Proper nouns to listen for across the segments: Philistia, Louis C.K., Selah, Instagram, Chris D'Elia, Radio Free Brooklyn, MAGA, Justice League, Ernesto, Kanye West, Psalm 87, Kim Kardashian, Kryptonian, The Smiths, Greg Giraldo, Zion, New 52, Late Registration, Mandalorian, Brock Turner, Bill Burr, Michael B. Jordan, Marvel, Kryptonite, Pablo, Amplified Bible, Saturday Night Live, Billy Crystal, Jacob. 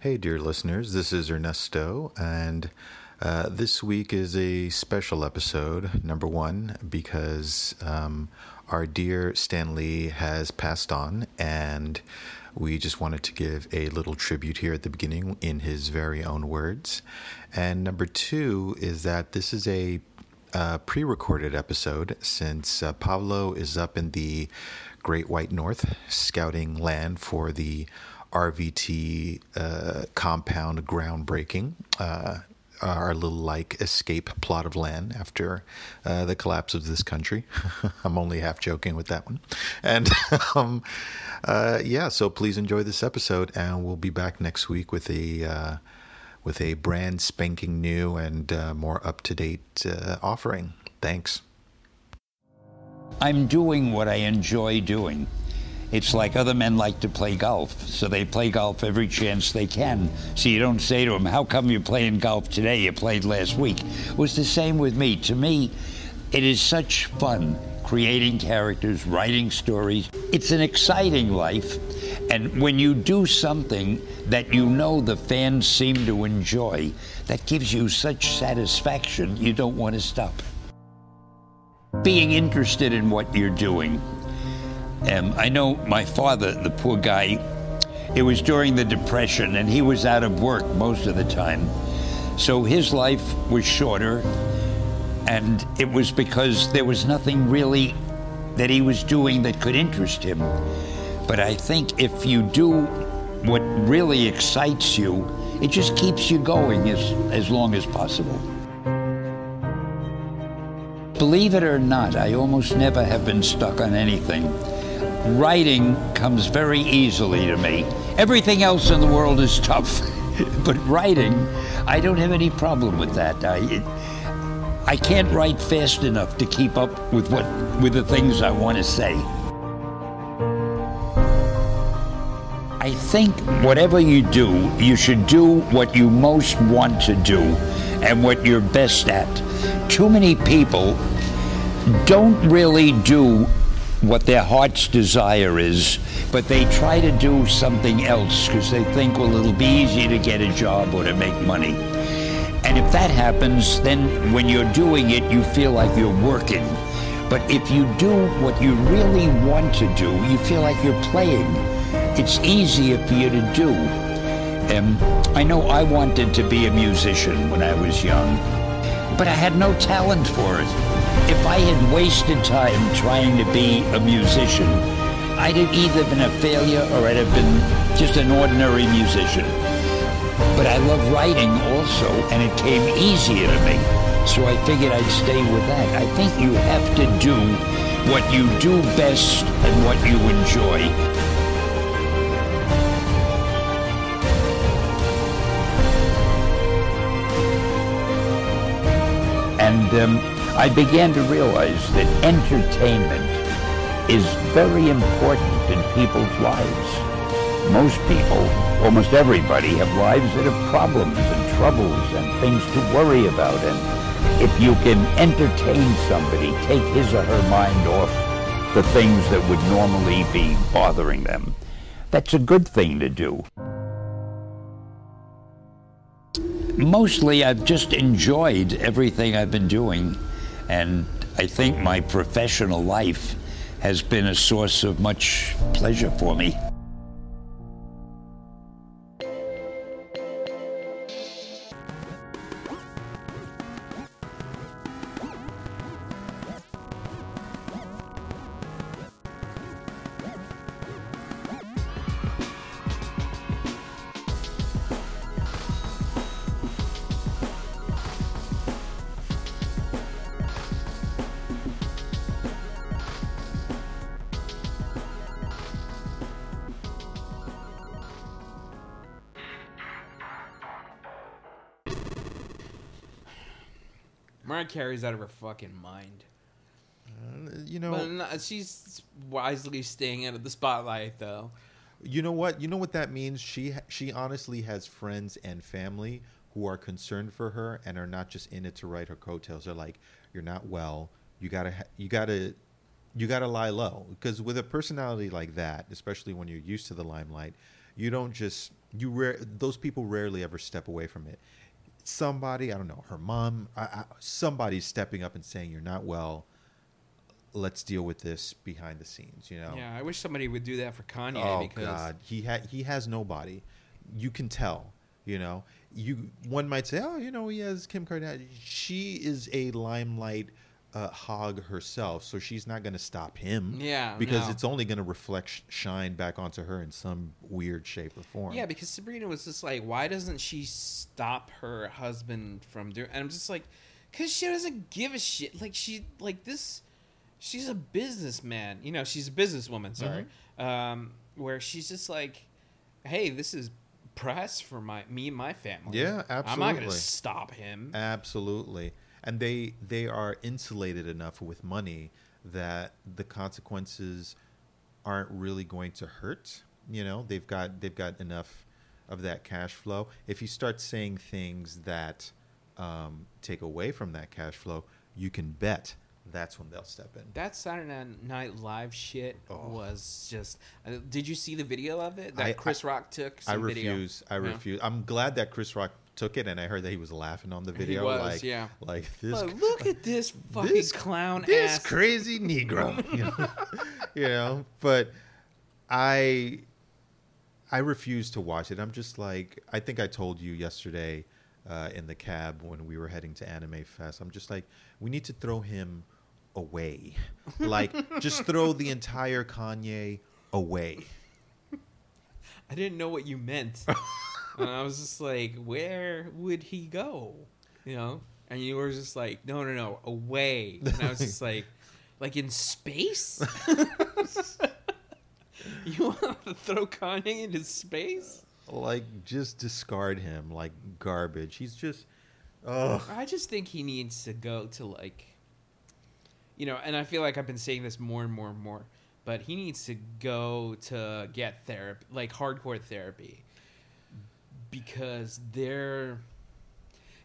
Hey, dear listeners, this is Ernesto, and this week is a special episode, number one, because our dear Stan Lee has passed on, and we just wanted to give a little tribute here at the beginning in his very own words. And number two is that this is a pre-recorded episode, since Pablo is up in the Great White North scouting land for the RVT compound groundbreaking, our little escape plot of land after the collapse of this country. I'm only half joking with that one. And so please enjoy this episode, and we'll be back next week with a brand spanking new and more up-to-date offering. Thanks. I'm doing what I enjoy doing. It's like other men like to play golf, so they play golf every chance they can. So you don't say to them, how come you're playing golf today? You played last week. It was the same with me. To me, it is such fun creating characters, writing stories. It's an exciting life. And when you do something that you know the fans seem to enjoy, that gives you such satisfaction, you don't want to stop. Being interested in what you're doing. I know my father, the poor guy, it was during the Depression, and he was out of work most of the time. So his life was shorter, and it was because there was nothing really that he was doing that could interest him. But I think if you do what really excites you, it just keeps you going as long as possible. Believe it or not, I almost never have been stuck on anything. Writing comes very easily to me. Everything else in the world is tough, but writing, I don't have any problem with that. I can't write fast enough to keep up with the things I want to say. I think whatever you do, you should do what you most want to do and what you're best at. Too many people don't really do what their heart's desire is, but they try to do something else because they think, well, it'll be easy to get a job or to make money. And if that happens, then when you're doing it, you feel like you're working. But if you do what you really want to do, you feel like you're playing. It's easier for you to do. I know I wanted to be a musician when I was young, but I had no talent for it. If I had wasted time trying to be a musician, I'd have either been a failure or I'd have been just an ordinary musician. But I love writing also, and it came easier to me. So I figured I'd stay with that. I think you have to do what you do best and what you enjoy. And I began to realize that entertainment is very important in people's lives. Most people, almost everybody, have lives that have problems and troubles and things to worry about. And if you can entertain somebody, take his or her mind off the things that would normally be bothering them, that's a good thing to do. Mostly, I've just enjoyed everything I've been doing. And I think my professional life has been a source of much pleasure for me. Carries out of her fucking mind. She's wisely staying out of the spotlight, though. You know what? You know what that means? She honestly has friends and family who are concerned for her and are not just in it to ride her coattails. They're like, "You're not well. You gotta lie low." Because with a personality like that, especially when you're used to the limelight, you don't just Those people rarely ever step away from it. Somebody, I don't know, her mom, somebody's stepping up and saying, you're not well. Let's deal with this behind the scenes, you know? Yeah, I wish somebody would do that for Kanye. Oh, because God. He has nobody. You can tell, you know? One might say, oh, you know, he has Kim Kardashian. She is a limelight hog herself, so she's not going to stop him. Yeah, because it's only going to shine back onto her in some weird shape or form. Yeah, because Sabrina was just like, why doesn't she stop her husband from doing? And I'm just like, because she doesn't give a shit. Like she's a businessman. You know, she's a businesswoman. Sorry, mm-hmm. Where she's just like, hey, this is press for me and my family. Yeah, absolutely. I'm not going to stop him. Absolutely. And they are insulated enough with money that the consequences aren't really going to hurt. You know, they've got enough of that cash flow. If you start saying things that take away from that cash flow, you can bet that's when they'll step in. That Saturday Night Live shit was just... did you see the video of it? That Chris Rock took some video? I refuse. I'm glad that Chris Rock took it, and I heard that he was laughing on the video. He was, yeah. Like this. Look at this fucking clown. This ass crazy Negro. You know? You know. But I refuse to watch it. I'm just like, I think I told you yesterday in the cab when we were heading to Anime Fest. I'm just like, we need to throw him away. Like, just throw the entire Kanye away. I didn't know what you meant. And I was just like, where would he go? You know? And you were just like, no, away. And I was just like in space? You want to throw Kanye into space? Like, just discard him like garbage. He's just, ugh. I just think he needs to go to, like, you know, and I feel like I've been saying this more and more and more, but he needs to go to get therapy, like hardcore therapy. Because they're,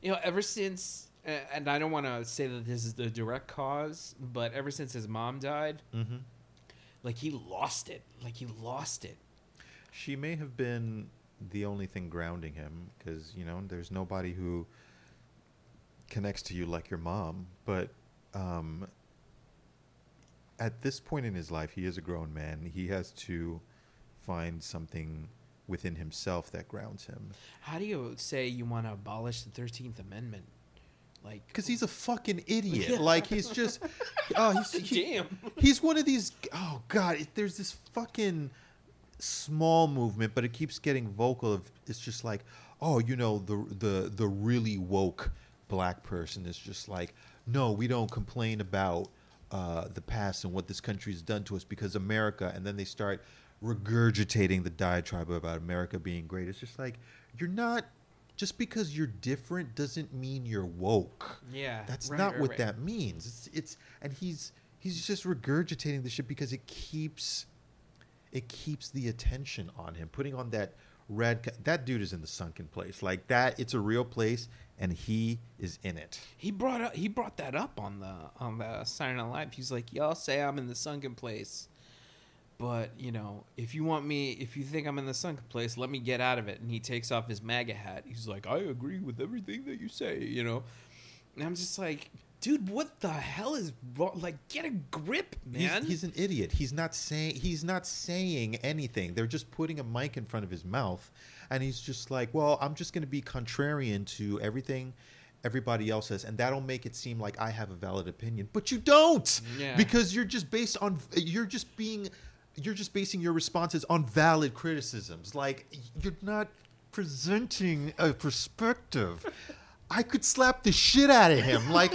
you know, ever since, and I don't want to say that this is the direct cause, but ever since his mom died, mm-hmm. like he lost it. She may have been the only thing grounding him because, you know, there's nobody who connects to you like your mom. But at this point in his life, he is a grown man. He has to find something within himself that grounds him. How do you say you want to abolish the 13th Amendment? Like, because he's a fucking idiot. Yeah. Like, he's just... damn. He's one of these... Oh, God. There's this fucking small movement, but it keeps getting vocal. It's just like, oh, you know, the really woke black person is just like, no, we don't complain about the past and what this country's done to us because America... And then they start... regurgitating the diatribe about America being great. It's just like, you're not, just because you're different doesn't mean you're woke. Yeah, that's right, not right, what right. that means. It's and he's just regurgitating the shit because it keeps the attention on him. Putting on that that dude is in the sunken place. Like that, it's a real place, and he is in it. He brought that up on the Saturday Night Live. He's like, y'all say I'm in the sunken place. But, you know, if you think I'm in the sunken place, let me get out of it. And he takes off his MAGA hat. He's like, I agree with everything that you say, you know. And I'm just like, dude, what the hell is wrong? Like, get a grip, man. He's an idiot. He's not saying anything. They're just putting a mic in front of his mouth. And he's just like, well, I'm just going to be contrarian to everything everybody else says, and that'll make it seem like I have a valid opinion. But you don't, because you're just basing your responses on valid criticisms. Like, you're not presenting a perspective. I could slap the shit out of him. Like,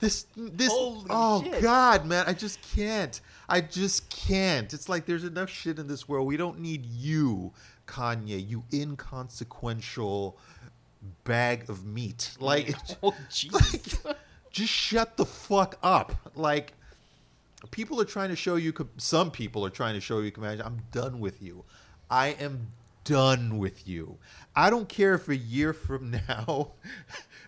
this. Holy shit. God, man, I just can't. It's like there's enough shit in this world. We don't need you, Kanye. You inconsequential bag of meat. Like, oh, Jesus. Like, just shut the fuck up. Like. People are trying to show you... Some people are trying to show you... I'm done with you. I am done with you. I don't care if a year from now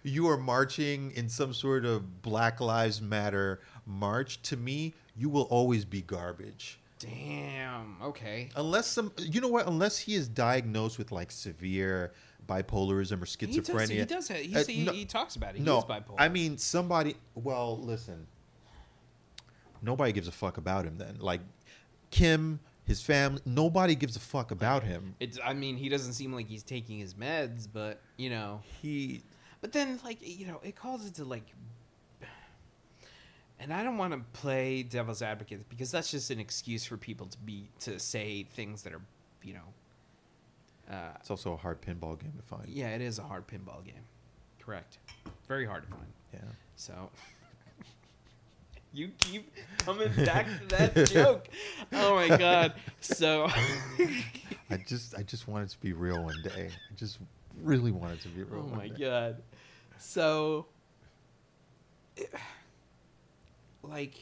you are marching in some sort of Black Lives Matter march. To me, you will always be garbage. Damn. Okay. Unless some, you know what? Unless he is diagnosed with like severe bipolarism or schizophrenia. He does. He talks about it. He is bipolar. I mean, somebody. Well, listen. Nobody gives a fuck about him then. Like Kim, his family. Nobody gives a fuck about him. I mean, he doesn't seem like he's taking his meds, but you know he. But then, like, you know, it calls into like. And I don't want to play devil's advocate because that's just an excuse for people to say things that are, you know. It's also a hard pinball game to find. Yeah, it is a hard pinball game. Correct. Very hard to find. Yeah. So you keep coming back to that joke. Oh my God. So I just wanted to be real one day. I just really wanted to be real. Oh my God. So. Like,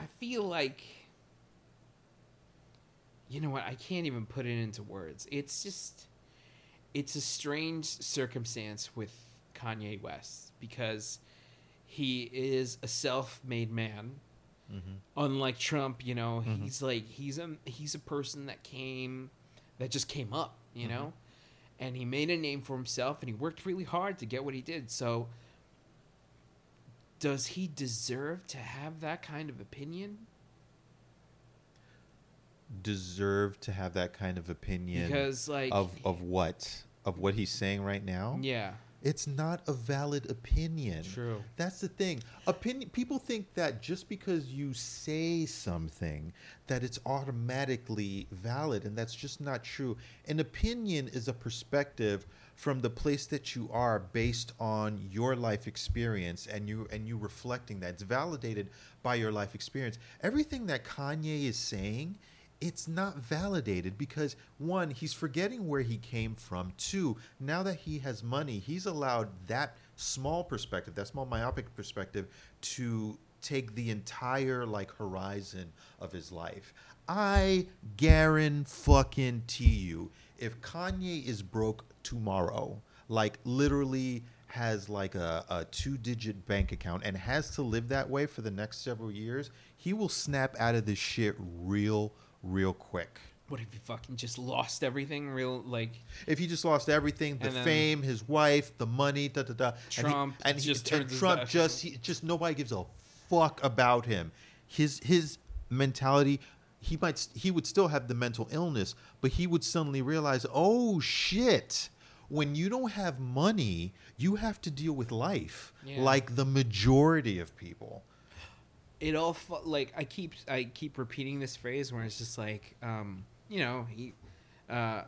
I feel like, you know what, I can't even put it into words. It's just, it's a strange circumstance with Kanye West because he is a self-made man. Mm-hmm. Unlike Trump, you know, mm-hmm. he's like, he's a person that just came up, you mm-hmm. know, and he made a name for himself and he worked really hard to get what he did. So, does he deserve to have that kind of opinion? Deserve to have that kind of opinion? Because, like... Of what? Of what he's saying right now? Yeah. It's not a valid opinion. True. That's the thing. People think that just because you say something, that it's automatically valid, and that's just not true. An opinion is a perspective from the place that you are based on your life experience and you reflecting that. It's validated by your life experience. Everything that Kanye is saying, it's not validated because, one, he's forgetting where he came from. Two, now that he has money, he's allowed that small perspective, that small myopic perspective, to take the entire like horizon of his life. I guarantee you, if Kanye is broke tomorrow, like literally has like a 2-digit bank account and has to live that way for the next several years, he will snap out of this shit real quick. What if he fucking just lost everything? If he just lost everything, the fame, his wife, the money, Trump, nobody gives a fuck about him. His mentality. He would still have the mental illness, but he would suddenly realize, oh shit, when you don't have money, you have to deal with life like the majority of people. It all I keep repeating this phrase where it's just like, you know,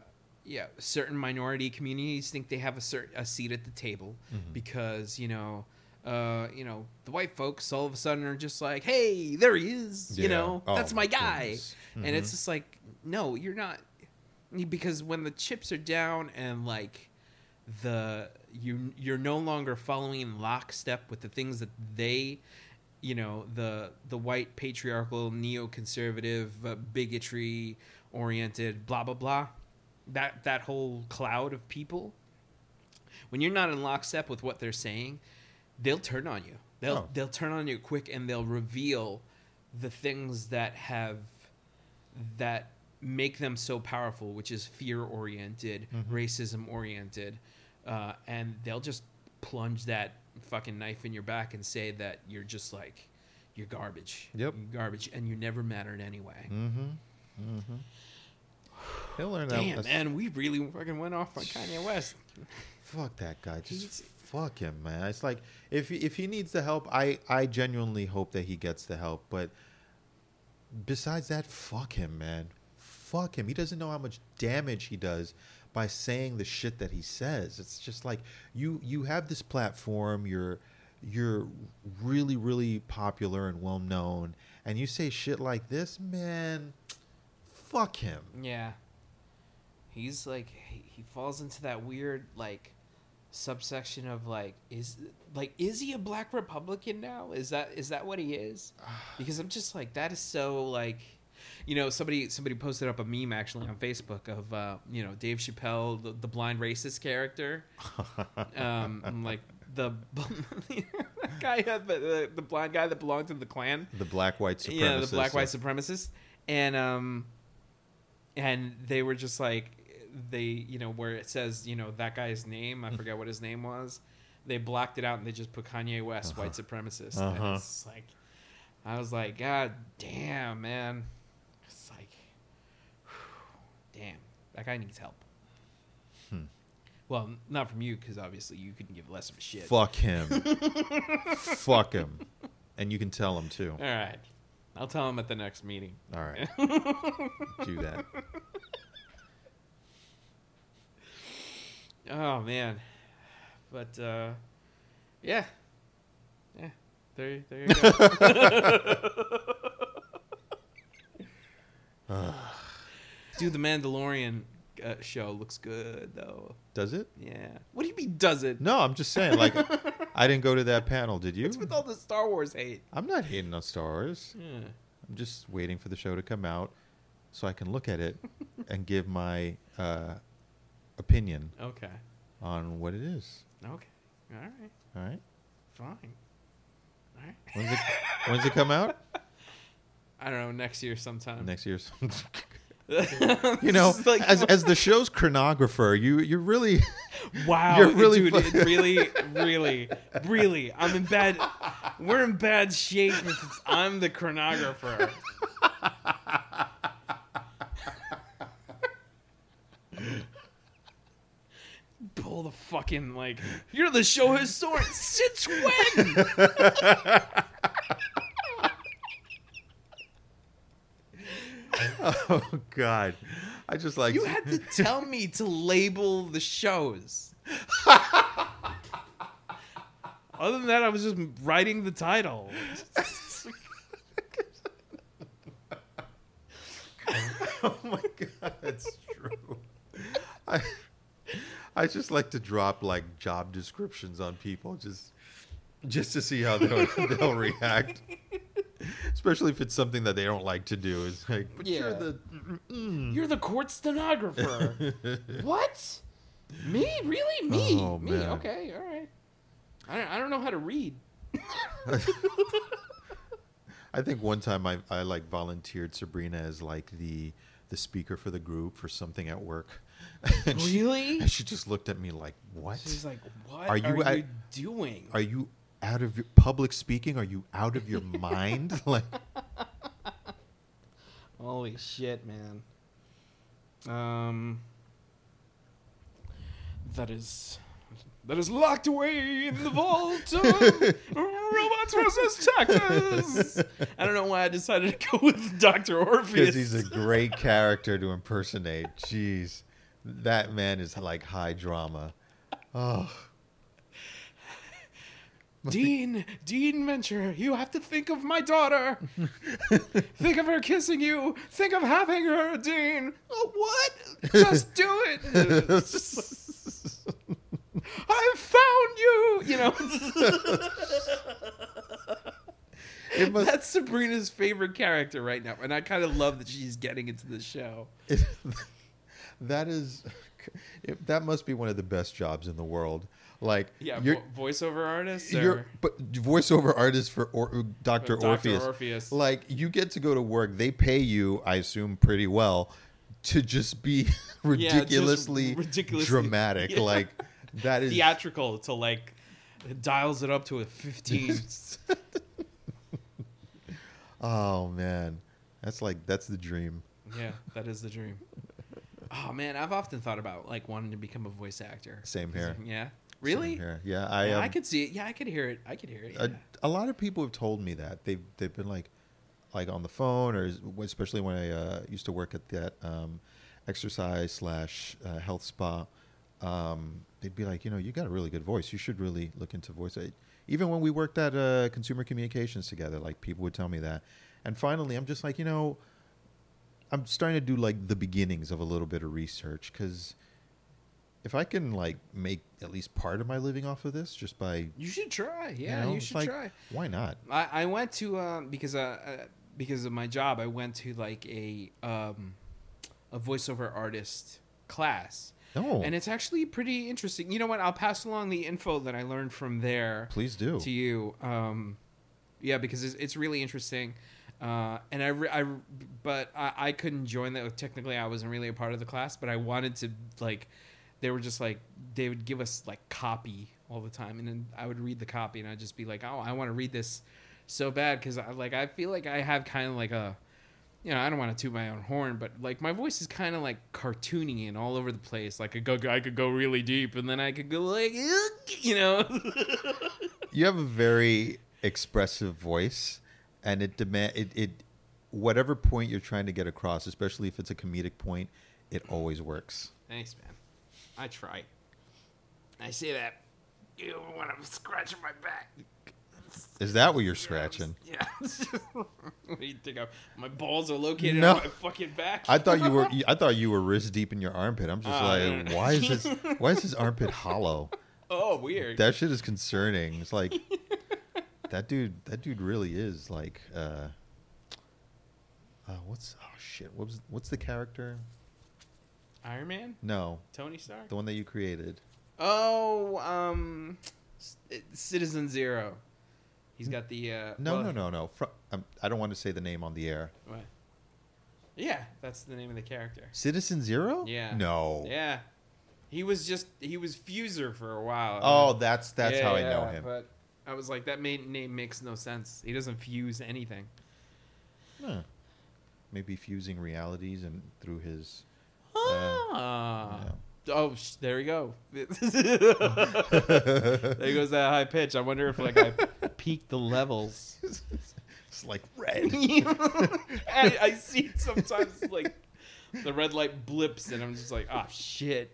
certain minority communities think they have a seat at the table mm-hmm. because you know, the white folks all of a sudden are just like, hey, there he is, you know, that's my guy. Mm-hmm. And it's just like, no, you're not. Because when the chips are down and like you're no longer following in lockstep with the things that they, you know, the white patriarchal, neoconservative, bigotry oriented, blah, blah, blah, that whole cloud of people, when you're not in lockstep with what they're saying, they'll turn on you. They'll turn on you quick, and they'll reveal the things that make them so powerful, which is fear-oriented, mm-hmm. racism-oriented, and they'll just plunge that fucking knife in your back and say that you're just like, you're garbage. Yep. You're garbage, and you never mattered anyway. Mm-hmm. Mm-hmm. He'll learn that. Damn, man, we really fucking went off on Kanye West. Fuck that guy. He's fuck him, man. It's like if he needs the help, I genuinely hope that he gets the help. But besides that, fuck him, man. Fuck him. He doesn't know how much damage he does by saying the shit that he says. It's just like you have this platform. You're really, really popular and well known, and you say shit like this, man. Fuck him. Yeah. He's like he falls into that weird like. Subsection of is he a black Republican now? Is that what he is? Because I'm just like, that is so like, you know, somebody posted up a meme actually on Facebook of you know, Dave Chappelle, the blind racist character, like the guy, the blind guy that belonged to the Klan. The black white supremacist. Yeah, the black white supremacist. And they were just like, they, you know, where it says, you know, that guy's name, I forget what his name was. They blacked it out and they just put Kanye West, white supremacist. And it's like, I was like, God damn, man. It's like, whew, damn, that guy needs help. Well, not from you, because obviously you couldn't give less of a shit. Fuck him. Fuck him. And you can tell him, too. All right. I'll tell him at the next meeting. All right. Do that. Oh, man. But, yeah. Yeah. There you go. Dude, the Mandalorian... show looks good though. Does it? Yeah. What do you mean does it? No, I'm just saying, like, I didn't go to that panel. Did you? What's with all the Star Wars hate? I'm not hating on Star Wars. Yeah. I'm just waiting for the show to come out so I can look at it and give my opinion. Okay. On what it is. Okay. All right. All right. Fine. All right. When's it come out? I don't know. Next year sometime. You know, like, as the show's chronographer, you're really wow. You're really, dude, really. I'm in bad. We're in bad shape if I'm the chronographer. Pull the fucking, like, you're the show historian. Since when? Oh, God. I just like... You had to tell me to label the shows. Other than that, I was just writing the title. Oh, my God. That's true. I just like to drop, like, job descriptions on people just to see how they'll react. Especially if it's something that they don't like to do. It's like, but yeah. You're the court stenographer. What? Me? Really? Me? Oh, me? Man. Okay, all right. I don't know how to read. I think one time I like volunteered Sabrina as like the speaker for the group for something at work. And really? She just looked at me like, what? She's like, what are you doing? Are you out of your public speaking? Are you out of your mind? Like, holy shit, man. That is locked away in the vault of robots versus Texas. I don't know why I decided to go with Doctor Orpheus. Because he's a great character to impersonate. Jeez, that man is like high drama. Oh. Dean Venture, you have to think of my daughter. Think of her kissing you. Think of having her, Dean. Oh, what? Just do it. I found you. You know. That's Sabrina's favorite character right now, and I kind of love that she's getting into the show. That must be one of the best jobs in the world. Like, yeah, voiceover artist, but voiceover artist for Dr. Orpheus. Like, you get to go to work. They pay you, I assume, pretty well to just be ridiculously dramatic. Yeah. Like, that is theatrical to, like, it dials it up to a 15. Oh, man. That's the dream. Yeah, that is the dream. Oh, man, I've often thought about, like, wanting to become a voice actor. Same here. Yeah. Really? Yeah, I could see it. Yeah, I could hear it. Yeah. A lot of people have told me that they've been like on the phone, or especially when I used to work at that exercise / health spa. They'd be like, you know, you got a really good voice. You should really look into voice. Even when we worked at consumer communications together, like, people would tell me that. And finally, I'm just like, you know, I'm starting to do like the beginnings of a little bit of research, because if I can, like, make at least part of my living off of this just by... You should try. Yeah, you know, you should try. Why not? I went to... because of my job, I went to, like, a voiceover artist class. No. And it's actually pretty interesting. You know what? I'll pass along the info that I learned from there. Please do. To you. Yeah, because it's really interesting. And I couldn't join that. Technically, I wasn't really a part of the class, but I wanted to, like, they were just like, they would give us like copy all the time. And then I would read the copy and I'd just be like, oh, I want to read this so bad. Cause I feel like I have kind of like a, you know, I don't want to toot my own horn, but like my voice is kind of like cartoony and all over the place. Like I could go really deep and then I could go like, you know, you have a very expressive voice. And it whatever point you're trying to get across, especially if it's a comedic point, it always works. Thanks, man. I try. I say that even when I'm scratching my back. Is that what you're scratching? Yeah. What do you think? My balls are located on my fucking back. I thought you were wrist deep in your armpit. I'm just like, why is this armpit hollow? Oh, weird. That shit is concerning. It's like. That dude really is like, what's the character? Iron Man? No. Tony Stark? The one that you created. Oh, Citizen Zero. He's got the, No. I don't want to say the name on the air. What? Yeah, that's the name of the character. Citizen Zero? Yeah. No. Yeah. He was Fuser for a while. Oh, that's how I know him. But I was like, that name makes no sense. He doesn't fuse anything. Huh. Maybe fusing realities and through his... there we go. There goes that high pitch. I wonder if like I peaked the levels. It's like red. I see sometimes like the red light blips and I'm just like, oh, shit.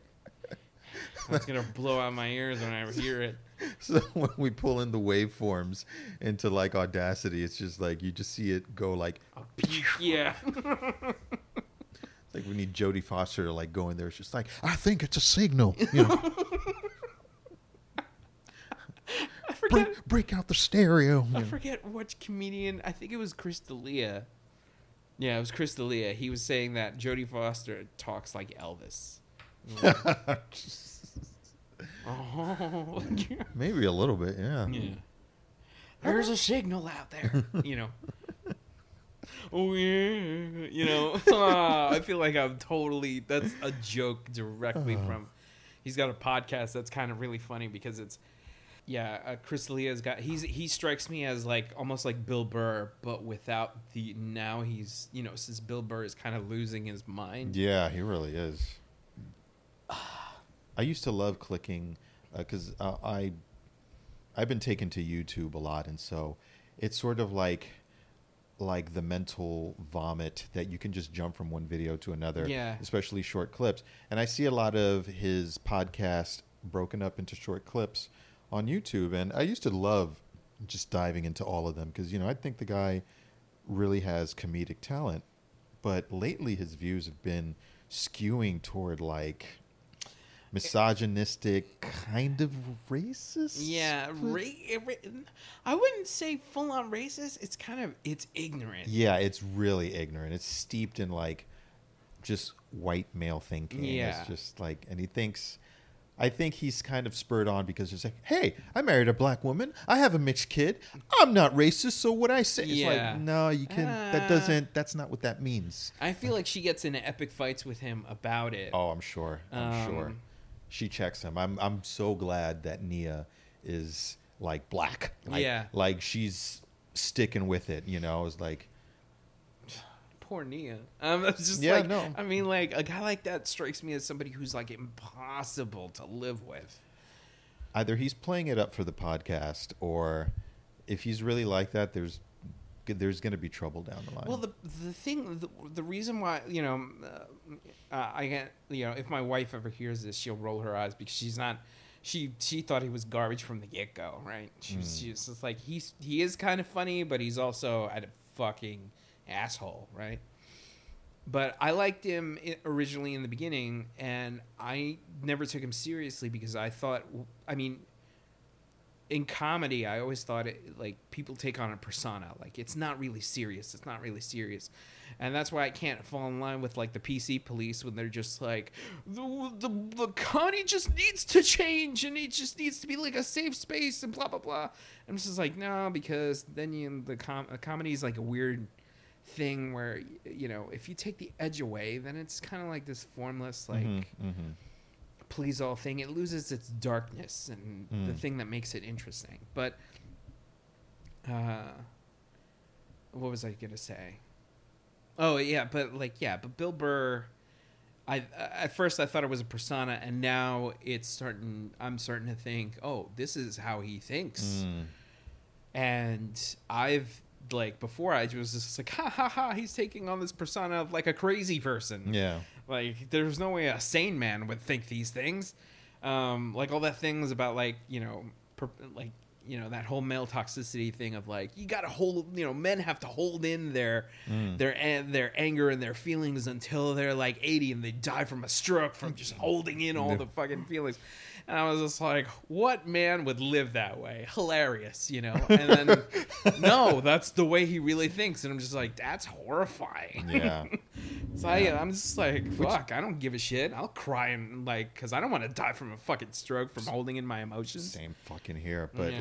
That's going to blow out my ears when I hear it. So when we pull in the waveforms into like Audacity, it's just like you just see it go like, yeah. It's like we need Jodie Foster to like go in there. It's just like, I think it's a signal. You know? Break out the stereo. I forget which comedian. I think it was Chris D'Elia. Yeah, it was Chris D'Elia. He was saying that Jodie Foster talks like Elvis. Oh, yeah. Maybe a little bit, yeah. There's a signal out there, you know. Oh yeah, you know. I feel like I'm totally. That's a joke directly from. He's got a podcast that's kind of really funny because it's, Chris D'Elia's got. He strikes me as like almost like Bill Burr, but without the. Now he's, you know, since Bill Burr is kind of losing his mind. Yeah, he really is. I used to love clicking because I've been taken to YouTube a lot, and so it's sort of like the mental vomit that you can just jump from one video to another, especially short clips. And I see a lot of his podcast broken up into short clips on YouTube, and I used to love just diving into all of them because, you know, I think the guy really has comedic talent, but lately his views have been skewing toward like... misogynistic, kind of racist. Yeah, I wouldn't say full on racist. It's kind of ignorant. Yeah, it's really ignorant. It's steeped in like just white male thinking. Yeah, it's just like, and I think he's kind of spurred on because it's like, hey, I married a black woman. I have a mixed kid. I'm not racist, so what I say? It's like, no, you can. That's not what that means. I feel like she gets into epic fights with him about it. Oh, I'm sure. She checks him. I'm so glad that Nia is like black. Like she's sticking with it. You know, it's like poor Nia. I mean, like a guy like that strikes me as somebody who's like impossible to live with. Either he's playing it up for the podcast, or if he's really like that, there's going to be trouble down the line. Well, the reason why, you know, I get, you know, if my wife ever hears this, she'll roll her eyes because she's not. She thought he was garbage from the get go, right? She was just like, he is kind of funny, but he's also a fucking asshole, right? But I liked him originally in the beginning, and I never took him seriously because I thought, I mean, in comedy, I always thought it, like, people take on a persona. Like, it's not really serious. It's not really serious. And that's why I can't fall in line with, like, the PC police when they're just like, the Connie just needs to change and it just needs to be, like, a safe space and blah, blah, blah. I'm just like, no, because then comedy is, like, a weird thing where, you know, if you take the edge away, then it's kind of like this formless, like... Mm-hmm, mm-hmm. please all thing. It loses its darkness and the thing that makes it interesting. But what was I gonna say? Oh yeah, but Bill Burr, I at first I thought it was a persona, and now it's starting. I'm starting to think, oh, this is how he thinks. And I've before I was just like, ha ha ha, he's taking on this persona of like a crazy person. Yeah. Like, there's no way a sane man would think these things. Like, all that things about, like, you know, that whole male toxicity thing of, like, you got to hold, you know, men have to hold in their anger and their feelings until they're, like, 80 and they die from a stroke from just holding in all the fucking feelings. And I was just like, what man would live that way? Hilarious, you know? And then, no, that's the way he really thinks. And I'm just like, that's horrifying. Yeah. I'm just like, fuck, I don't give a shit. I'll cry and, like, because I don't want to die from a fucking stroke from holding in my emotions. Same fucking here. But,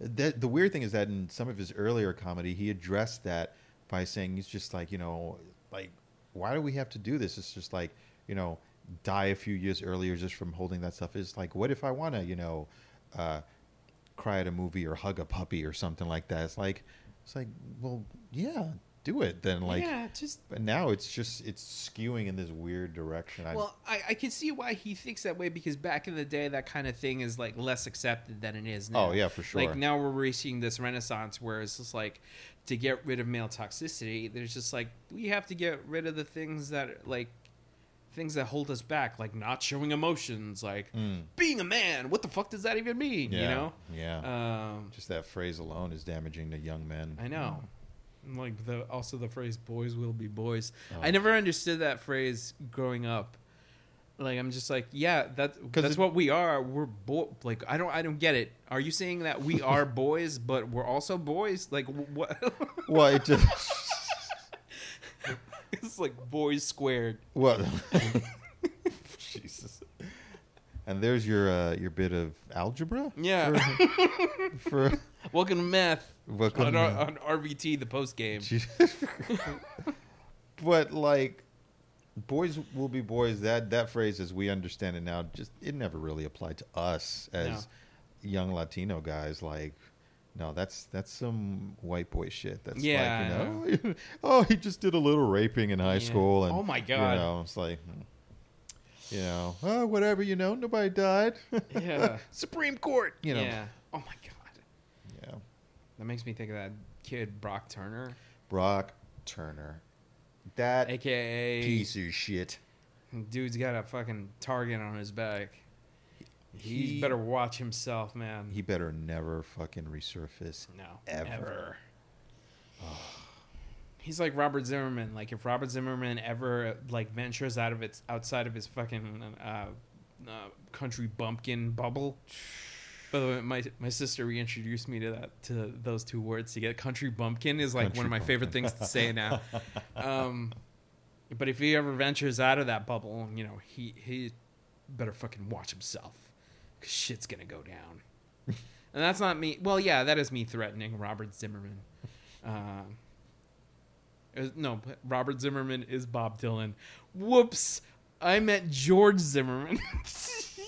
the weird thing is that in some of his earlier comedy, he addressed that by saying, he's just like, you know, like, why do we have to do this? It's just like, you know, die a few years earlier just from holding that stuff. Is like, what if I want to, you know, cry at a movie or hug a puppy or something like that? It's like, well, yeah, do it then. Like, yeah, just. But now it's skewing in this weird direction. Well, I can see why he thinks that way, because back in the day, that kind of thing is like less accepted than it is now. Oh yeah, for sure. Like, now we're reaching this renaissance where it's just like, to get rid of male toxicity, there's just like, we have to get rid of the things that like. Things that hold us back, like not showing emotions, like being a man. What the fuck does that even mean? Yeah, you know? Yeah. Just that phrase alone is damaging to young men. I know. Like also the phrase "boys will be boys." Oh. I never understood that phrase growing up. Like, I'm just like, yeah, that's what we are. We're like, I don't get it. Are you saying that we are boys, but we're also boys? Like what? Well, it just. It's like boys squared. Well, Jesus. And there's your bit of algebra. Yeah. For welcome to math. Welcome on RVT, the post game. But like, boys will be boys. That phrase, as we understand it now, just it never really applied to us as young Latino guys. Like. No, that's some white boy shit. That's like, you know, oh, he just did a little raping in high school. And, oh, my God. You know, it's like, you know, oh, whatever, you know, nobody died. Yeah. Supreme Court, you know. Yeah. Oh, my God. Yeah. That makes me think of that kid, Brock Turner. That AKA piece of shit. Dude's got a fucking target on his back. He better watch himself, man. He better never fucking resurface. No. Ever. Oh. He's like Robert Zimmerman. Like, if Robert Zimmerman ever, like, ventures outside of his fucking country bumpkin bubble. By the way, my sister reintroduced me to those two words. To get country bumpkin is, like, country one of my favorite things to say now. But if he ever ventures out of that bubble, you know, he better fucking watch himself. Because shit's going to go down. And that's not me. Well, yeah, that is me threatening Robert Zimmerman. No, Robert Zimmerman is Bob Dylan. Whoops. I meant George Zimmerman.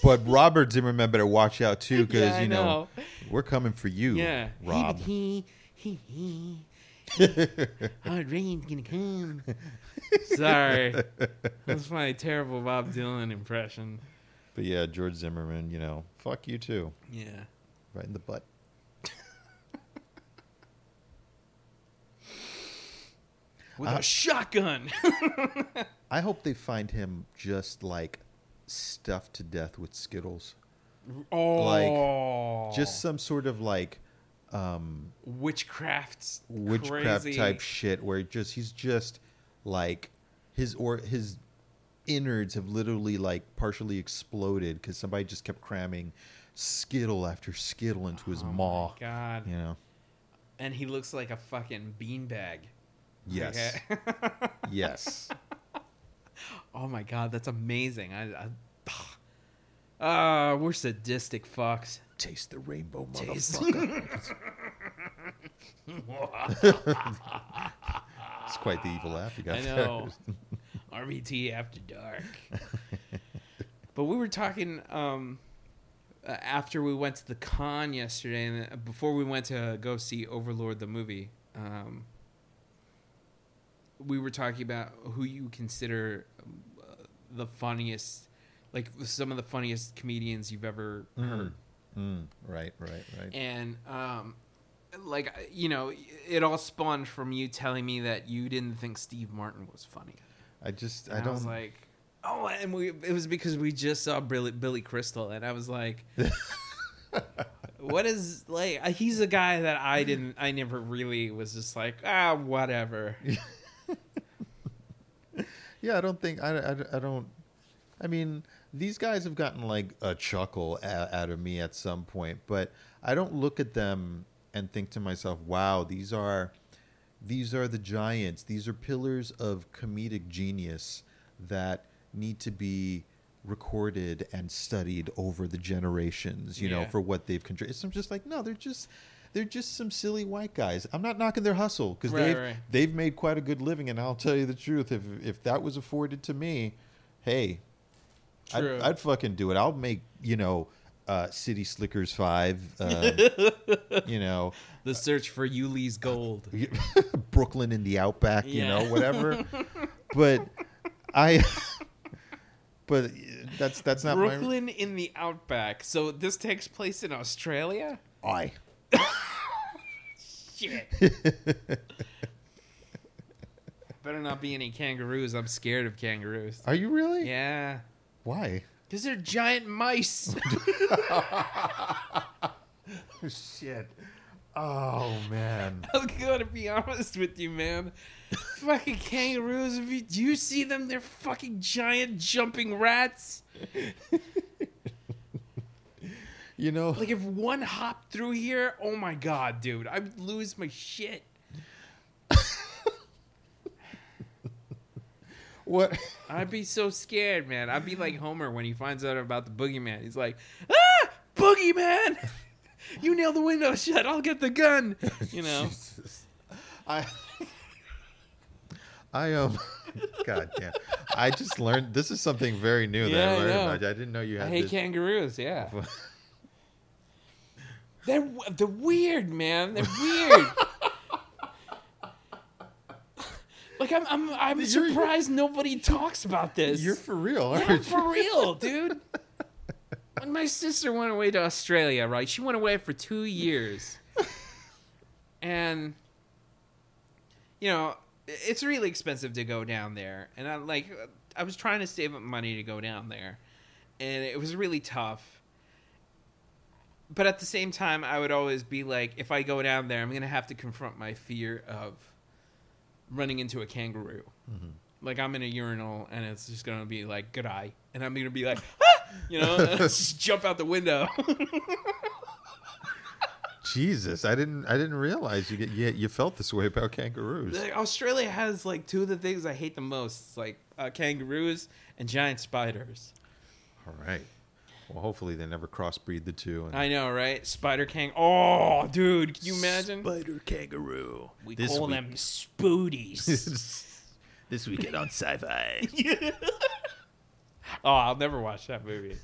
But Robert Zimmerman better watch out, too, because, yeah, you know, we're coming for you, yeah. Rob. Hard rain's going to come. Sorry. That's my terrible Bob Dylan impression. But yeah, George Zimmerman, you know, fuck you too. Yeah. Right in the butt. With a shotgun. I hope they find him just like stuffed to death with Skittles. Oh. Like just some sort of like witchcraft crazy. Type shit where he's just like his innards have literally like partially exploded because somebody just kept cramming skittle after skittle into his maw. My God. You know. And he looks like a fucking beanbag. Yes. Okay. Yes. Oh my God, that's amazing. We're sadistic fucks. Taste the rainbow, motherfucker. It's quite the evil laugh you got there. I know. RVT After Dark. But we were talking after we went to the con yesterday, and before we went to go see Overlord the movie, we were talking about who you consider the funniest, like some of the funniest comedians you've ever heard. Right. And like, you know, it all spawned from you telling me that you didn't think Steve Martin was funny. I was like, oh, and it was because we just saw Billy Crystal, and I was like, what is, like, he's a guy that I never really was just like, whatever. Yeah, I mean, these guys have gotten like a chuckle out of me at some point, but I don't look at them and think to myself, wow, these are the giants. These are pillars of comedic genius that need to be recorded and studied over the generations, you know, for what they've contributed. So I'm just like, no, they're just some silly white guys. I'm not knocking their hustle because they've made quite a good living. And I'll tell you the truth, if that was afforded to me, hey, I'd fucking do it. I'll make, you know, City Slickers 5, you know. The Search for Yuli's Gold. Brooklyn in the Outback, you know, whatever. But that's not Brooklyn in the Outback. So this takes place in Australia? Aye. Shit. Better not be any kangaroos. I'm scared of kangaroos. Are you really? Yeah. Why? Because they're giant mice. Shit. Oh, man. I'm going to be honest with you, man. Fucking kangaroos. Do you see them? They're fucking giant jumping rats. You know? Like, if one hopped through here, oh, my God, dude. I'd lose my shit. What? I'd be so scared, man. I'd be like Homer when he finds out about the boogeyman. He's like, ah, boogeyman! You nail the window shut. I'll get the gun. You know. Jesus. God damn. I just learned. This is something very new that I learned. I didn't know you had. I hate kangaroos. Yeah. They're weird, man. They're weird. Like I'm surprised nobody talks about this. You're for real, aren't you? For real, dude. When my sister went away to Australia, right? She went away for 2 years. And, you know, it's really expensive to go down there. And I was trying to save up money to go down there. And it was really tough. But at the same time, I would always be like, if I go down there, I'm going to have to confront my fear of running into a kangaroo. Mm-hmm. Like, I'm in a urinal, and it's just going to be like, good eye. And I'm going to be like, ah! You know, and just jump out the window. Jesus, I didn't realize you felt this way about kangaroos. Like, Australia has, like, two of the things I hate the most. It's like kangaroos and giant spiders. All right. Well, hopefully they never crossbreed the two. I know, right? Spider kangaroo. Oh, dude, can you imagine? Spider kangaroo. We call them spoodies. This weekend on Sci-Fi. Yeah. Oh, I'll never watch that movie.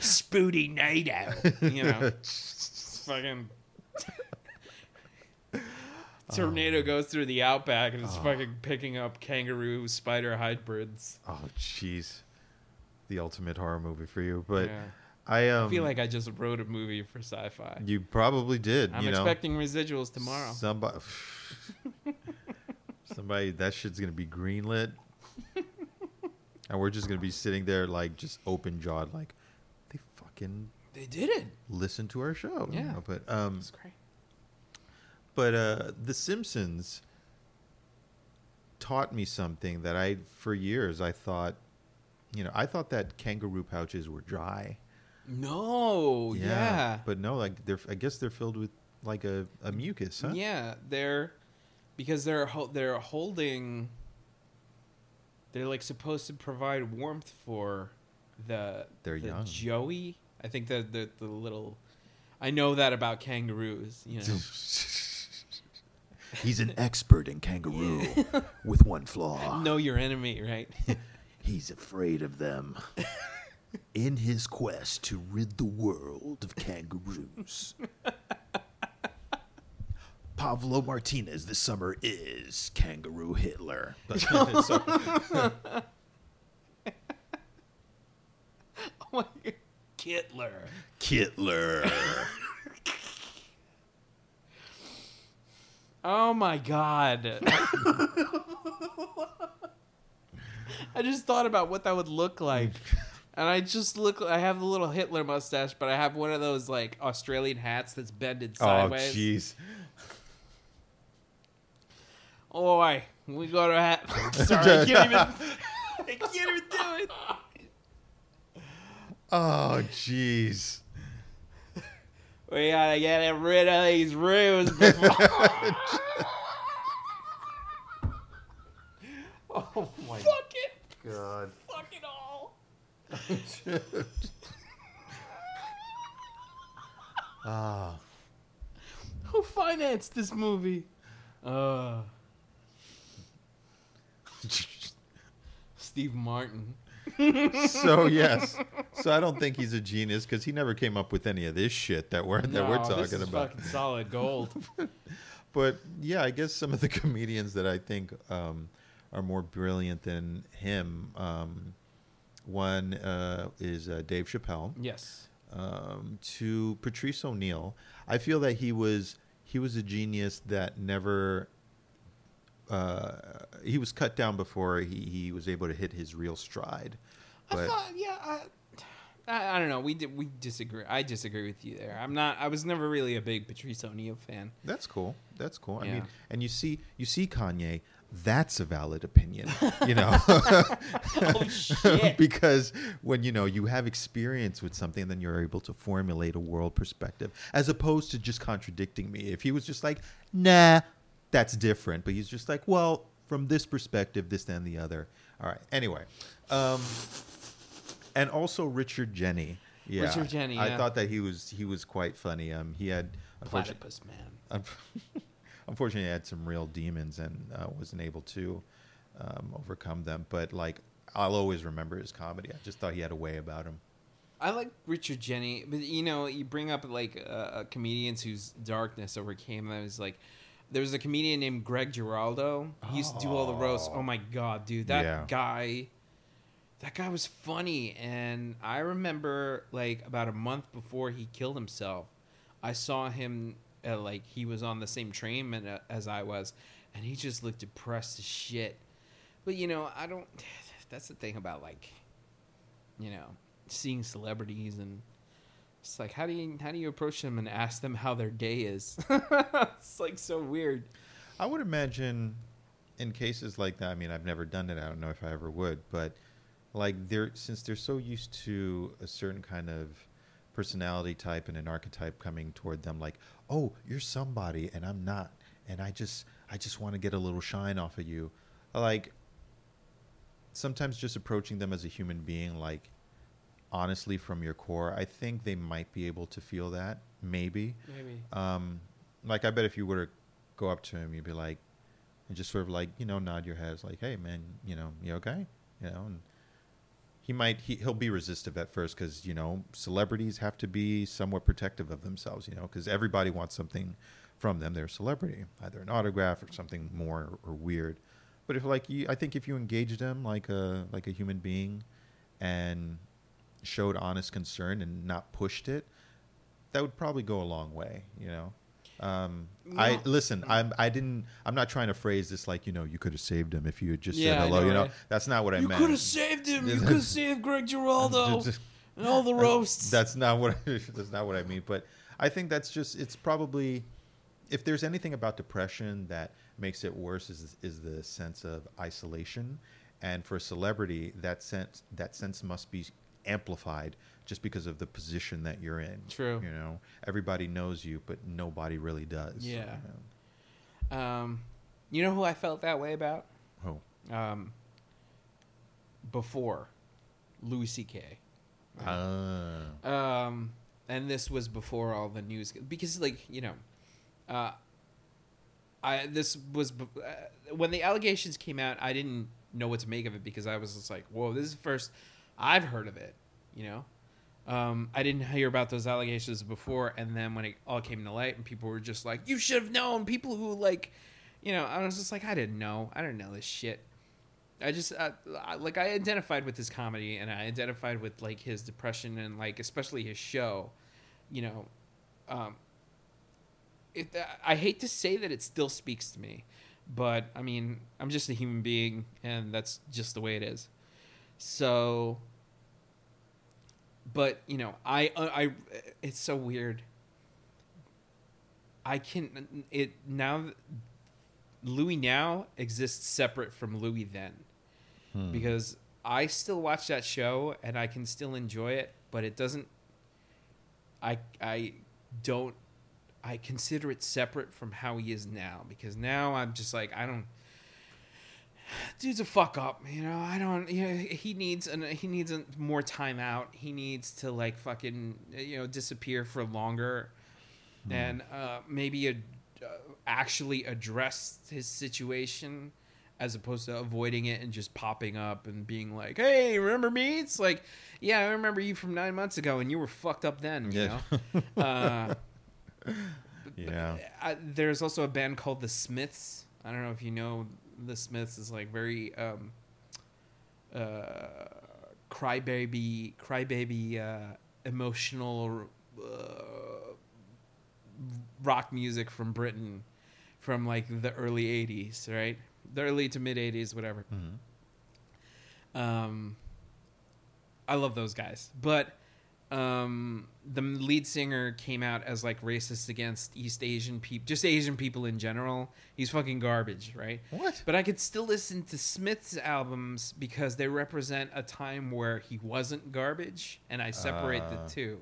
Spoody Night Out. You know. Fucking tornado goes through the outback and it's fucking picking up kangaroo spider hybrids. Oh, jeez. The ultimate horror movie for you. But yeah. I feel like I just wrote a movie for Sci-Fi. You probably did. I'm expecting residuals tomorrow. Somebody, that shit's going to be greenlit. And we're just going to be sitting there, like, just open-jawed, like, they did it. Listen to our show. Yeah. You know? But, it's great. But The Simpsons taught me something that I, for years, I thought that kangaroo pouches were dry. No. Yeah. But no, like they're. I guess they're filled with like a mucus, huh? Yeah, they're because they're holding. They're like supposed to provide warmth for the young joey. I think that the little. I know that about kangaroos. You know. He's an expert in kangaroo with one flaw. Know your enemy, right? He's afraid of them. In his quest to rid the world of kangaroos. Pablo Martinez this summer is Kangaroo Hitler. Oh my God. Kittler. Oh my God. I just thought about what that would look like. And I have a little Hitler mustache, but I have one of those like Australian hats that's bended sideways. Oh, jeez. Oi, we got a hat. Sorry, I can't even do it. Oh, jeez. We gotta get rid of these rooms before. Oh, my God. Fuck it all. Who financed this movie? Steve Martin. So I don't think he's a genius because he never came up with any of this shit that we're talking about. This is fucking solid gold. But yeah, I guess some of the comedians that I think are more brilliant than him. One is Dave Chappelle. Yes. Two, Patrice O'Neal. I feel that he was a genius that never. He was cut down before he was able to hit his real stride. But I thought, I don't know. We disagree. I disagree with you there. I was never really a big Patrice O'Neal fan. That's cool. Yeah. I mean, and you see Kanye. That's a valid opinion, you know. Oh, shit. Because when you have experience with something, then you're able to formulate a world perspective, as opposed to just contradicting me. If he was just like, nah, that's different, but he's just like, well, from this perspective, this, then the other. All right. Anyway, and also Richard Jenny. Yeah, Richard Jenny. I thought that he was quite funny. He had Platypus Man. Unfortunately, I had some real demons and wasn't able to overcome them. But like, I'll always remember his comedy. I just thought he had a way about him. I like Richard Jenny, but you bring up like comedians whose darkness overcame them. It's like there was a comedian named Greg Giraldo. He used to do all the roasts. Oh my God, dude, that guy was funny. And I remember like about a month before he killed himself, I saw him. Like he was on the same train as I was, and he just looked depressed as shit. But I don't. That's the thing about like, seeing celebrities, and it's like how do you approach them and ask them how their day is? It's like so weird. I would imagine in cases like that. I mean, I've never done it. I don't know if I ever would, but like since they're so used to a certain kind of personality type and an archetype coming toward them, like, oh, you're somebody and I'm not, and I just want to get a little shine off of you. Like sometimes just approaching them as a human being, like honestly from your core, I think they might be able to feel that. Maybe. Like I bet if you were to go up to him, you'd be like, and just sort of like nod your head, it's like, hey man, you okay? And He'll be resistive at first because celebrities have to be somewhat protective of themselves, because everybody wants something from them. They're a celebrity, either an autograph or something more or weird. But if I think if you engage them like a human being and showed honest concern and not pushed it, that would probably go a long way, No. I'm not trying to phrase this like you could have saved him if you had just said hello. Right? That's not what I meant. You could have saved him. You could have saved Greg Giraldo and all the roasts. That's not what I mean. But I think that's just. It's probably if there's anything about depression that makes it worse is the sense of isolation, and for a celebrity that sense must be amplified just because of the position that you're in. True. You know, everybody knows you, but nobody really does. Yeah. You know, you know who I felt that way about? Who? Before Louis C.K. And this was before all the news, because, like, you know, when the allegations came out, I didn't know what to make of it, because I was just like, whoa, this is the first I've heard of it, you know? I didn't hear about those allegations before, and then when it all came to light and people were just like, you should have known, people who, like, you know, I was just like, I didn't know this shit. I just, I identified with his comedy, and I identified with, like, his depression, and, like, especially his show, you know. I hate to say that it still speaks to me, but, I mean, I'm just a human being, and that's just the way it is. So, but, you know, I it's so weird. Louis now exists separate from Louis then, because I still watch that show and I can still enjoy it, but it doesn't. I consider it separate from how he is now, because now I'm just like, dude's a fuck up, you know. He needs more time out. He needs to, like, fucking, you know, disappear for longer, and maybe actually addressed his situation, as opposed to avoiding it and just popping up and being like, hey, remember me? It's like, yeah, I remember you from 9 months ago and you were fucked up then, you know? Yeah. There's also a band called The Smiths. I don't know if you know, The Smiths is, like, very crybaby emotional rock music from Britain, from, like, the early 80s, right? The early to mid 80s, whatever. Mm-hmm. I love those guys. But the lead singer came out as, like, racist against East Asian people, just Asian people in general. He's fucking garbage, right? What? But I could still listen to Smith's albums because they represent a time where he wasn't garbage, and I separate the two.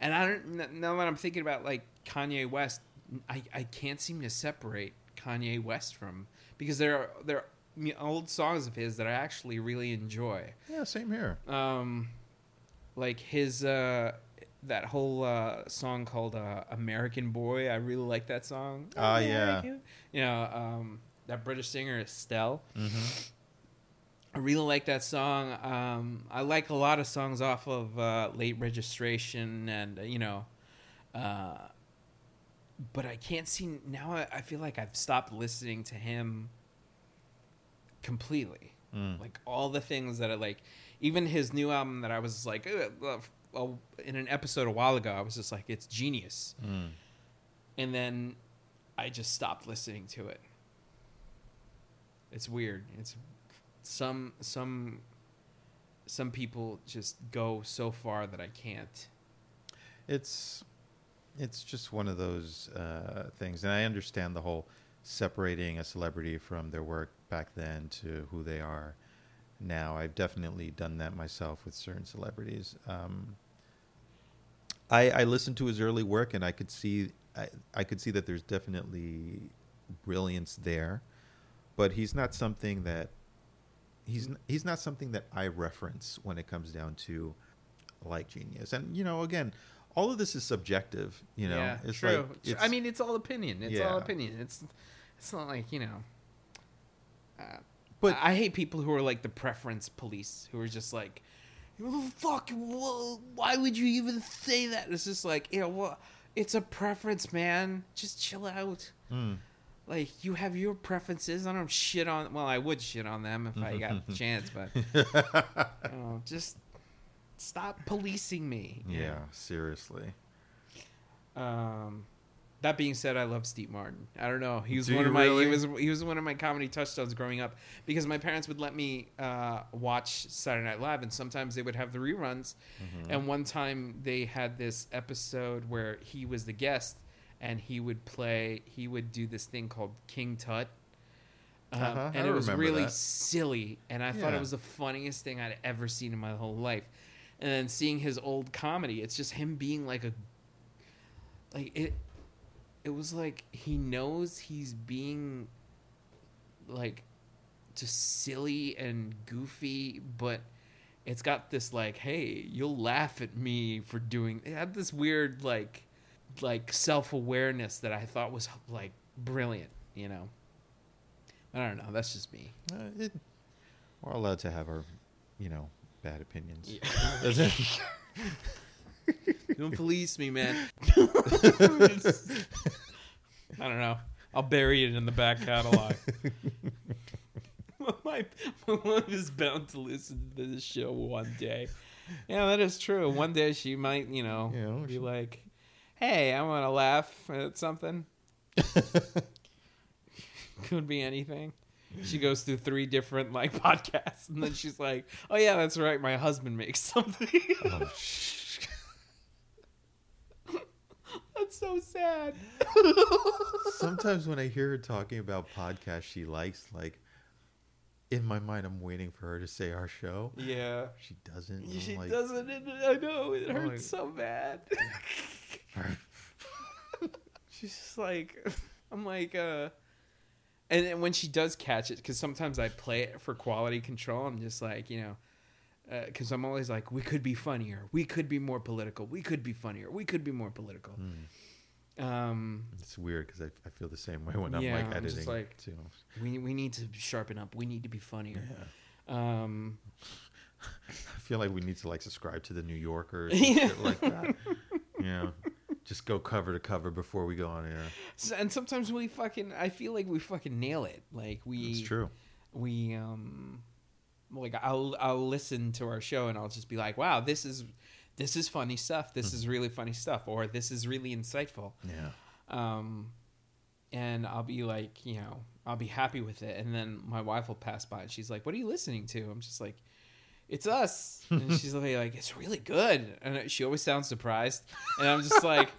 And I don't, now that I'm thinking about, like, Kanye West, I can't seem to separate Kanye West from, because there are old songs of his that I actually really enjoy. Yeah, same here. Like his that whole song called "American Boy." I really like that song. Oh, yeah. You know, that British singer Estelle. Mm-hmm. I really like that song. I like a lot of songs off of "Late Registration," and, you know. But I can't see now. I feel like I've stopped listening to him completely. Like, all the things that I like, even his new album that I was like, in an episode a while ago, I was just like, it's genius. And then I just stopped listening to it. It's weird. It's some people just go so far that I can't. It's just one of those things. And I understand the whole separating a celebrity from their work back then to who they are now. I've definitely done that myself with certain celebrities. I listened to his early work, and I could see that there's definitely brilliance there, but he's not something that I reference when it comes down to, like, genius. And, you know, again, all of this is subjective, you know. Yeah, it's true. Like, I mean, it's all opinion. It's not like, you know. But I hate people who are like the preference police, who are just like, "Fuck! Why would you even say that?" It's just like, you know, well, it's a preference, man. Just chill out. Like, you have your preferences. I don't shit on. Well, I would shit on them if I got the chance, but you know, just. Stop policing me. Yeah, seriously. That being said, I love Steve Martin. I don't know. He was one of my comedy touchstones growing up, because my parents would let me watch Saturday Night Live, and sometimes they would have the reruns. Mm-hmm. And one time they had this episode where he was the guest, and he would do this thing called King Tut. And it was really silly, and I thought it was the funniest thing I'd ever seen in my whole life. And then seeing his old comedy, it's just him being like a, like it was like he knows he's being like just silly and goofy, but it's got this like, hey, you'll laugh at me for doing. It had this weird like self-awareness that I thought was like brilliant, you know. I don't know. That's just me. We're allowed to have our, you know, bad opinions. Yeah. Don't police me, man. I don't know. I'll bury it in the back catalog. My mom is bound to listen to this show one day. Yeah, that is true. One day she might, you know, be like, hey, I want to laugh at something. Could be anything. She goes through 3 different like podcasts, and then she's like, "Oh yeah, that's right. My husband makes something." Oh, that's so sad. Sometimes when I hear her talking about podcasts she likes, like in my mind, I'm waiting for her to say our show. Yeah, she doesn't. She doesn't. I know it hurts so bad. She's just like, I'm like. And when she does catch it, because sometimes I play it for quality control, I'm just like, you know, because I'm always like, we could be funnier. We could be more political. We could be funnier. We could be more political. It's weird because I feel the same way when I'm like editing. Just like, too. We need to sharpen up. We need to be funnier. Yeah. I feel like we need to like subscribe to The New Yorker or shit like that. Yeah. Just go cover to cover before we go on air. So, and sometimes I feel like we fucking nail it. Like it's true. We, like I'll listen to our show and I'll just be like, wow, this is funny stuff. This is really funny stuff. Or this is really insightful. Yeah. And I'll be like, you know, I'll be happy with it. And then my wife will pass by and she's like, what are you listening to? I'm just like, it's us. And she's like, it's really good. And she always sounds surprised. And I'm just like,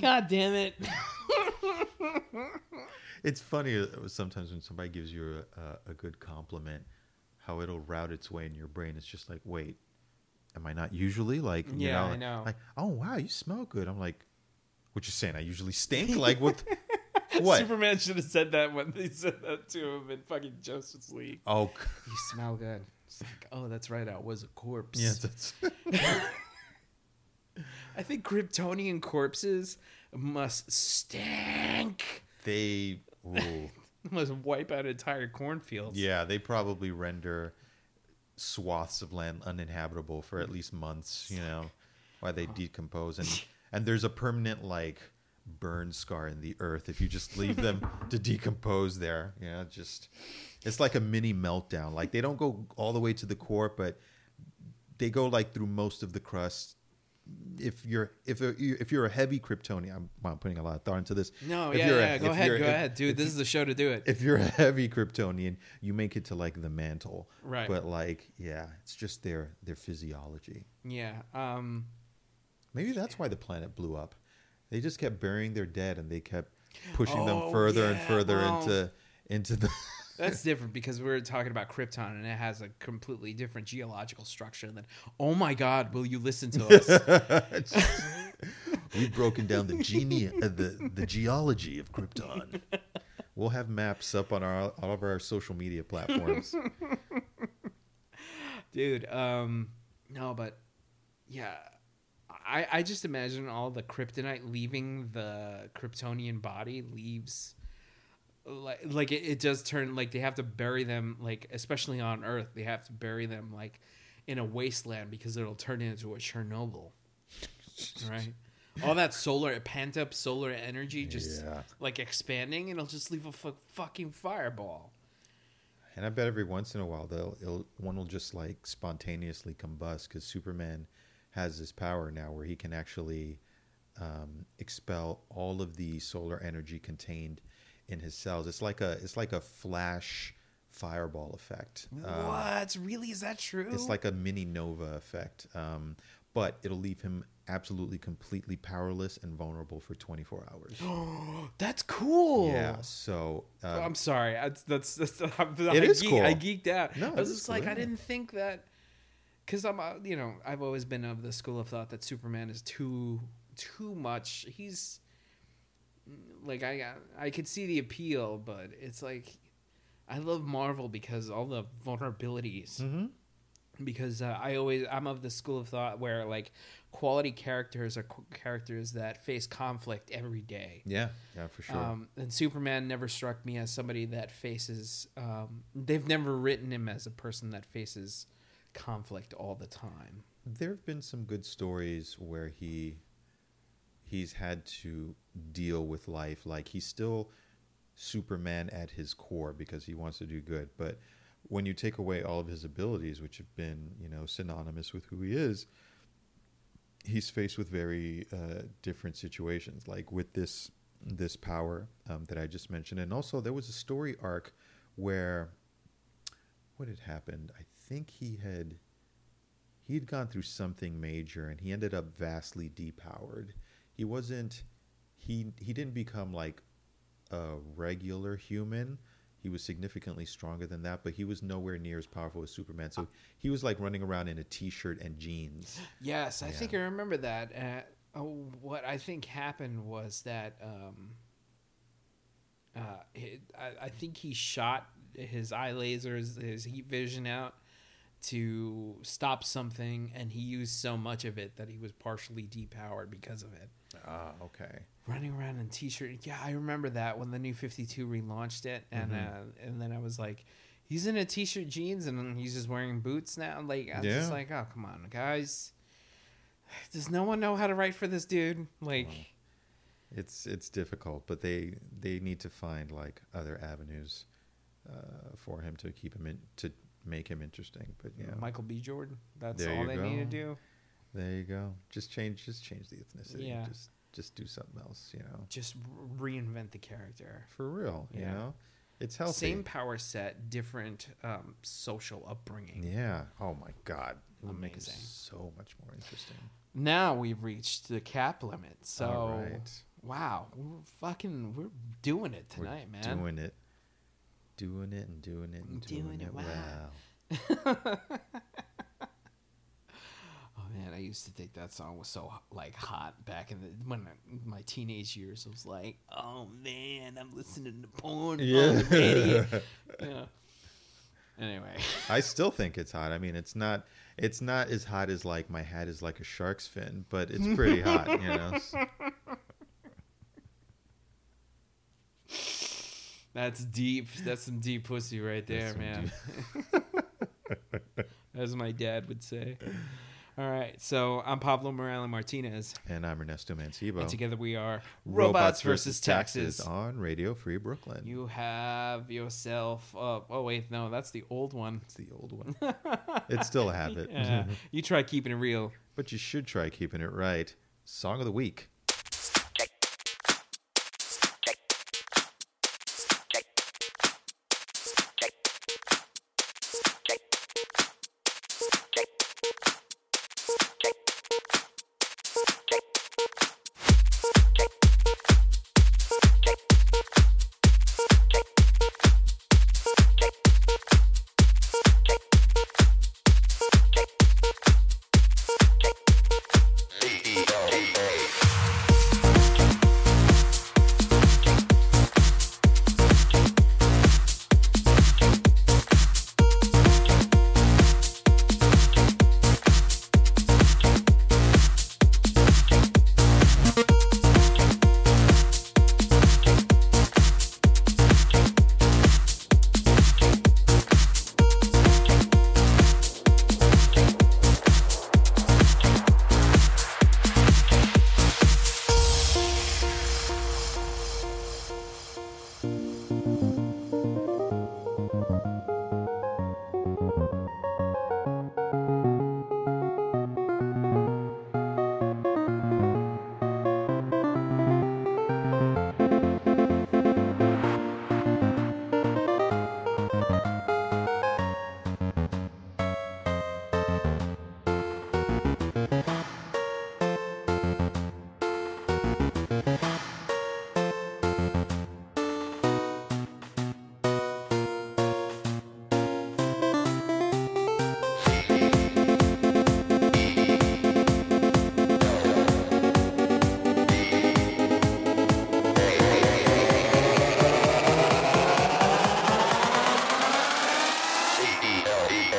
God damn it. It's funny sometimes when somebody gives you a good compliment, how it'll route its way in your brain. It's just like, wait, am I not usually like, you know, I know. Like, oh, wow, you smell good. I'm like, what you saying? I usually stink? Like, what? What? Superman should have said that when they said that to him in fucking Justice League. Oh, you smell good. It's like, oh, that's right. I was a corpse. Yeah, I think Kryptonian corpses must stink. They must wipe out entire cornfields. Yeah, they probably render swaths of land uninhabitable for at least months. You know, while they decompose, and there's a permanent like. Burn scar in the earth if you just leave them to decompose there, you know. Just it's like a mini meltdown. Like they don't go all the way to the core, but they go like through most of the crust. If you're a heavy Kryptonian, I'm putting a lot of thought into this. No, go ahead, dude. This is the show to do it. If you're a heavy Kryptonian, you make it to like the mantle, right? But like, yeah, it's just their physiology. Yeah. Maybe that's why the planet blew up. They just kept burying their dead, and they kept pushing them further and further into the. That's different because we're talking about Krypton, and it has a completely different geological structure than. Oh my God! Will you listen to us? We've broken down the geology of Krypton. We'll have maps up on all of our social media platforms. Dude, no, but yeah. I just imagine all the kryptonite leaving the Kryptonian body leaves like it does turn like they have to bury them, like especially on Earth, they have to bury them like in a wasteland because it'll turn into a Chernobyl. Right? All that pent up solar energy just like expanding, and it'll just leave a fucking fireball. And I bet every once in a while one will just like spontaneously combust because Superman has this power now where he can actually expel all of the solar energy contained in his cells. It's like a flash fireball effect. What? Really? Is that true? It's like a mini nova effect. But it'll leave him absolutely completely powerless and vulnerable for 24 hours. That's cool. Yeah. So I'm sorry. That's cool. I geeked out. No, I was just like, cool. I didn't think that, because I'm, you know, I've always been of the school of thought that Superman is too much. He's like, I could see the appeal, but it's like, I love Marvel because all the vulnerabilities. Mm-hmm. Because I'm of the school of thought where, like, quality characters are characters that face conflict every day. Yeah, yeah, for sure. And Superman never struck me as somebody that faces... they've never written him as a person that faces conflict all the time. There have been some good stories where he's had to deal with life. Like, he's still Superman at his core because he wants to do good, but... when you take away all of his abilities, which have been, you know, synonymous with who he is, he's faced with very different situations, like with this power that I just mentioned. And also there was a story arc where what had happened, I think he'd gone through something major and he ended up vastly depowered. He wasn't, he didn't become like a regular human. He was significantly stronger than that, but he was nowhere near as powerful as Superman. So he was like running around in a T-shirt and jeans. Yes, yeah. I think I remember that. What I think happened was that I think he shot his eye lasers, his heat vision out to stop something, and he used so much of it that he was partially depowered because of it. Ah, okay. Running around in T-shirt. Yeah, I remember that when the New 52 relaunched it. And and then I was like, he's in a T-shirt, jeans, and he's just wearing boots now. Like, I was just like, oh, come on, guys. Does no one know how to write for this dude? Like, it's difficult, but they need to find, like, other avenues for him to keep him in, to make him interesting. But yeah, Michael B. Jordan. That's all they need to do. There you go. Just change the ethnicity. Yeah. Just do something else, you know. Just reinvent the character. For real, you know. It's healthy. Same power set, different social upbringing. Yeah. Oh my God. Amazing. So much more interesting. Now we've reached the cap limit. So all right. Wow, we're doing it tonight, man. Doing it well. Man, I used to think that song was so, like, hot back in when my teenage years. I was like, oh man, I'm listening to porn on the radio. Yeah. Anyway, I still think it's hot. I mean, it's not as hot as, like, my hat is like a shark's fin, but it's pretty hot, you know. That's deep. That's some deep pussy right there, man. As my dad would say. All right, so I'm Pablo Morales Martinez. And I'm Ernesto Mancibo. And together we are Robots vs. Taxes on Radio Free Brooklyn. You have yourself up. Oh, wait, no, that's the old one. It's the old one. It's still a habit. Yeah. You try keeping it real. But you should try keeping it right. Song of the Week.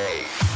Hey.